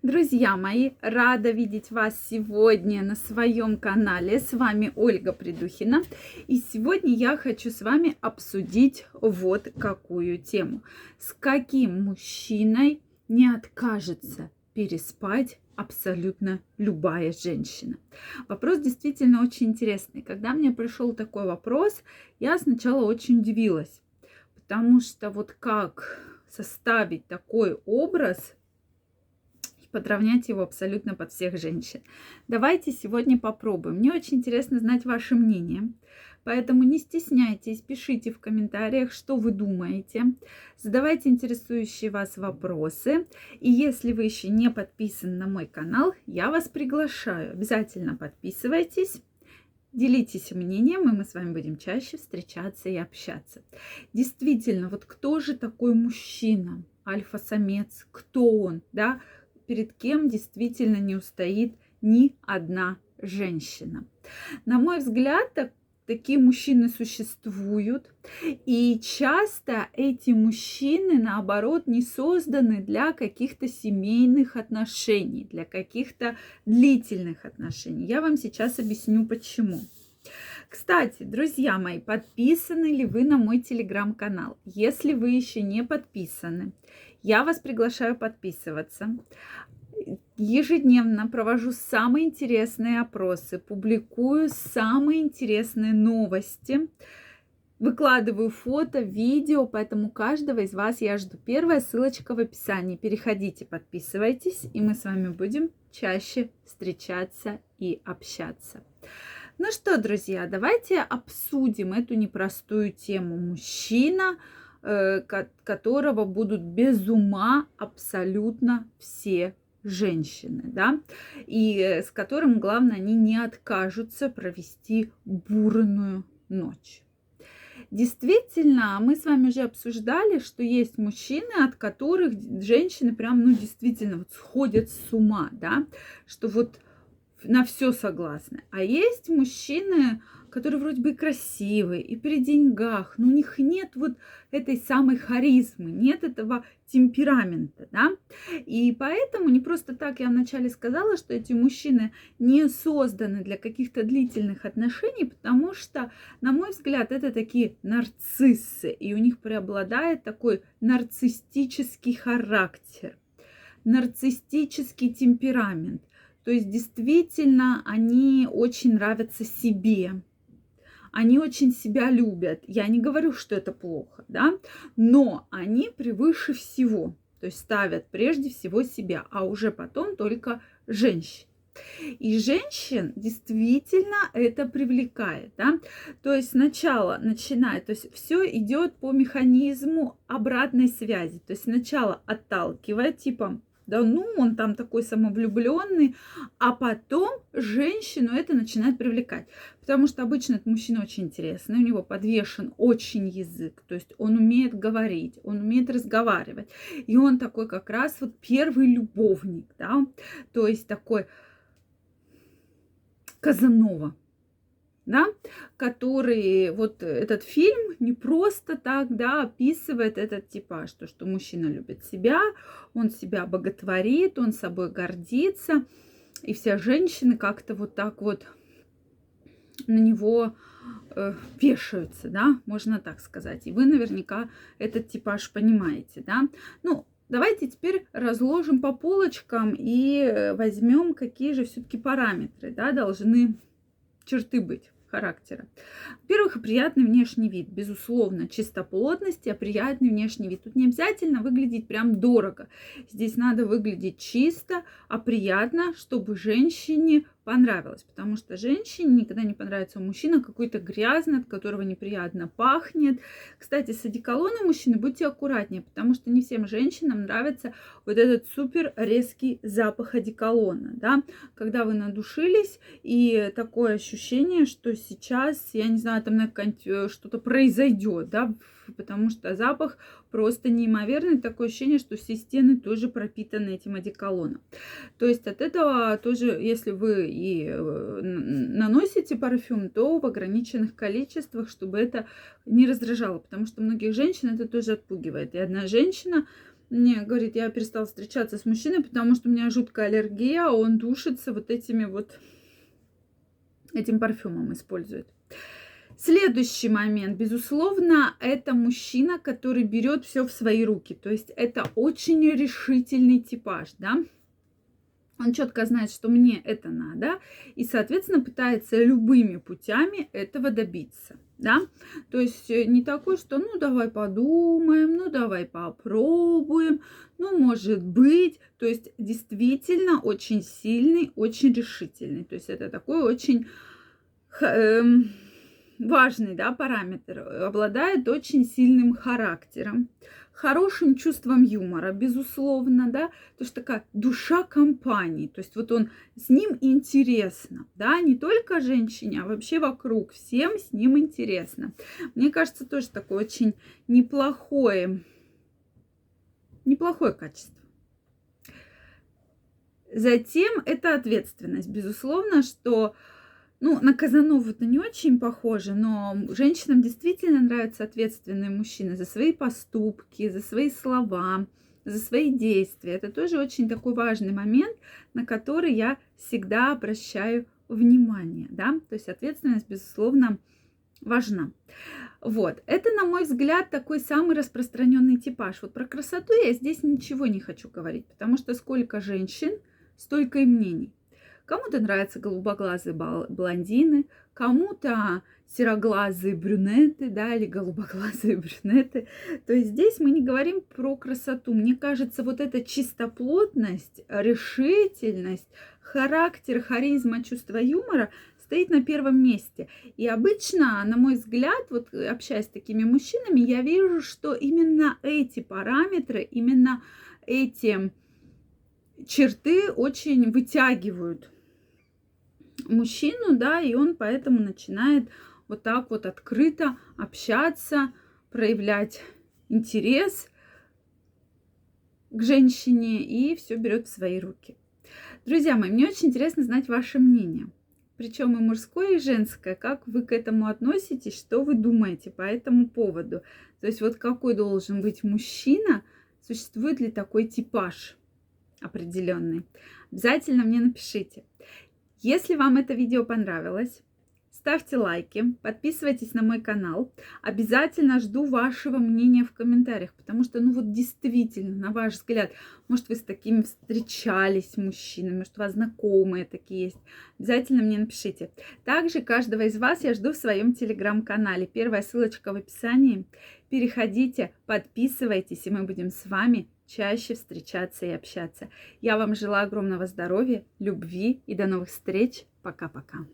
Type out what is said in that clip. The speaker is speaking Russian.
Друзья мои, рада видеть вас сегодня на своем канале. С вами Ольга Придухина. И сегодня я хочу с вами обсудить вот какую тему. С каким мужчиной не откажется переспать абсолютно любая женщина? Вопрос действительно очень интересный. Когда мне пришел такой вопрос, я сначала очень удивилась. Потому что вот как составить такой образ, подровнять его абсолютно под всех женщин. Давайте сегодня попробуем. Мне очень интересно знать ваше мнение. Поэтому не стесняйтесь, пишите в комментариях, что вы думаете. Задавайте интересующие вас вопросы. И если вы еще не подписаны на мой канал, я вас приглашаю. Обязательно подписывайтесь. Делитесь мнением, и мы с вами будем чаще встречаться и общаться. Действительно, вот кто же такой мужчина? Альфа-самец. Кто он? Да? Перед кем действительно не устоит ни одна женщина. На мой взгляд, такие мужчины существуют. И часто эти мужчины, наоборот, не созданы для каких-то семейных отношений, для каких-то длительных отношений. Я вам сейчас объясню, почему. Кстати, друзья мои, подписаны ли вы на мой телеграм-канал? Если вы еще не подписаны, я вас приглашаю подписываться. Ежедневно провожу самые интересные опросы, публикую самые интересные новости, выкладываю фото, видео, поэтому каждого из вас я жду. Первая ссылочка в описании. Переходите, подписывайтесь, и мы с вами будем чаще встречаться и общаться. Ну что, друзья, давайте обсудим эту непростую тему. Мужчина, которого будут без ума абсолютно все женщины, да, и с которым, главное, они не откажутся провести бурную ночь. Действительно, мы с вами уже обсуждали, что есть мужчины, от которых женщины прям, действительно, сходят с ума, да, что вот на все согласны. А есть мужчины, которые вроде бы и красивые, и при деньгах, но у них нет вот этой самой харизмы, нет этого темперамента, да? И поэтому не просто так я вначале сказала, что эти мужчины не созданы для каких-то длительных отношений, потому что, на мой взгляд, это такие нарциссы, и у них преобладает такой нарциссический характер, нарциссический темперамент. То есть, действительно, они очень нравятся себе, они очень себя любят. Я не говорю, что это плохо, да, но они превыше всего, то есть ставят прежде всего себя, а уже потом только женщин. И женщин действительно это привлекает, да? То есть сначала начинает, то есть все идет по механизму обратной связи, то есть сначала отталкивает, типа, да ну, он там такой самовлюбленный, а потом женщину это начинает привлекать. Потому что обычно этот мужчина очень интересный, у него подвешен очень язык, то есть он умеет говорить, он умеет разговаривать. И он такой как раз вот первый любовник, да, то есть такой Казанова. Да, который вот этот фильм не просто так, да, описывает этот типаж, то, что мужчина любит себя, он себя боготворит, он собой гордится, и все женщины как-то вот так вот на него вешаются, да, можно так сказать. И вы наверняка этот типаж понимаете, да. Ну, давайте теперь разложим по полочкам и возьмем, какие же все-таки параметры, да, должны черты быть характера. Во-первых, приятный внешний вид. Безусловно, чистоплотность, а приятный внешний вид. Тут не обязательно выглядеть прям дорого. Здесь надо выглядеть чисто, а приятно, чтобы женщине понравилось. Потому что женщине никогда не понравится мужчина какой-то грязный, от которого неприятно пахнет. Кстати, с одеколоном, мужчины, будьте аккуратнее, потому что не всем женщинам нравится вот этот супер резкий запах одеколона, да? Когда вы надушились, и такое ощущение, что сейчас, я не знаю, там что-то произойдет, да, потому что запах просто неимоверный, такое ощущение, что все стены тоже пропитаны этим одеколоном. То есть от этого тоже, если вы и наносите парфюм, то в ограниченных количествах, чтобы это не раздражало, потому что многих женщин это тоже отпугивает. И одна женщина Не, говорит, я перестала встречаться с мужчиной, потому что у меня жуткая аллергия, он душится вот этими вот, этим парфюмом использует. Следующий момент, безусловно, это мужчина, который берет все в свои руки. То есть это очень решительный типаж, да. Он четко знает, что мне это надо, и, соответственно, пытается любыми путями этого добиться, да. То есть не такой, что ну давай подумаем, ну давай попробуем, ну может быть. То есть действительно очень сильный, очень решительный. То есть это такой очень важный, да, параметр. Обладает очень сильным характером, хорошим чувством юмора, безусловно, да, то есть такая душа компании, то есть вот он, с ним интересно, да, не только женщине, а вообще вокруг, всем с ним интересно. Мне кажется, тоже такое очень неплохое качество. Затем это ответственность, безусловно, что... Ну, на Казанову это не очень похоже, но женщинам действительно нравятся ответственные мужчины за свои поступки, за свои слова, за свои действия. Это тоже очень такой важный момент, на который я всегда обращаю внимание, да. То есть ответственность, безусловно, важна. Вот, это, на мой взгляд, такой самый распространенный типаж. Вот про красоту я здесь ничего не хочу говорить, потому что сколько женщин, столько и мнений. Кому-то нравятся голубоглазые блондины, кому-то сероглазые брюнеты, да, или голубоглазые брюнеты. То есть здесь мы не говорим про красоту. Мне кажется, вот эта чистоплотность, решительность, характер, харизма, чувство юмора стоит на первом месте. И обычно, на мой взгляд, вот общаясь с такими мужчинами, я вижу, что именно эти параметры, именно эти черты очень вытягивают мужчину, да, и он поэтому начинает вот так вот открыто общаться, проявлять интерес к женщине и все берет в свои руки. Друзья мои, мне очень интересно знать ваше мнение, причем и мужское, и женское, как вы к этому относитесь, что вы думаете по этому поводу, то есть вот какой должен быть мужчина, существует ли такой типаж определенный. Обязательно мне напишите. Если вам это видео понравилось, ставьте лайки, подписывайтесь на мой канал. Обязательно жду вашего мнения в комментариях, потому что, ну вот действительно, на ваш взгляд, может, вы с такими встречались мужчинами, может, у вас знакомые такие есть. Обязательно мне напишите. Также каждого из вас я жду в своем телеграм-канале. Первая ссылочка в описании. Переходите, подписывайтесь, и мы будем с вами чаще встречаться и общаться. Я вам желаю огромного здоровья, любви и до новых встреч. Пока-пока.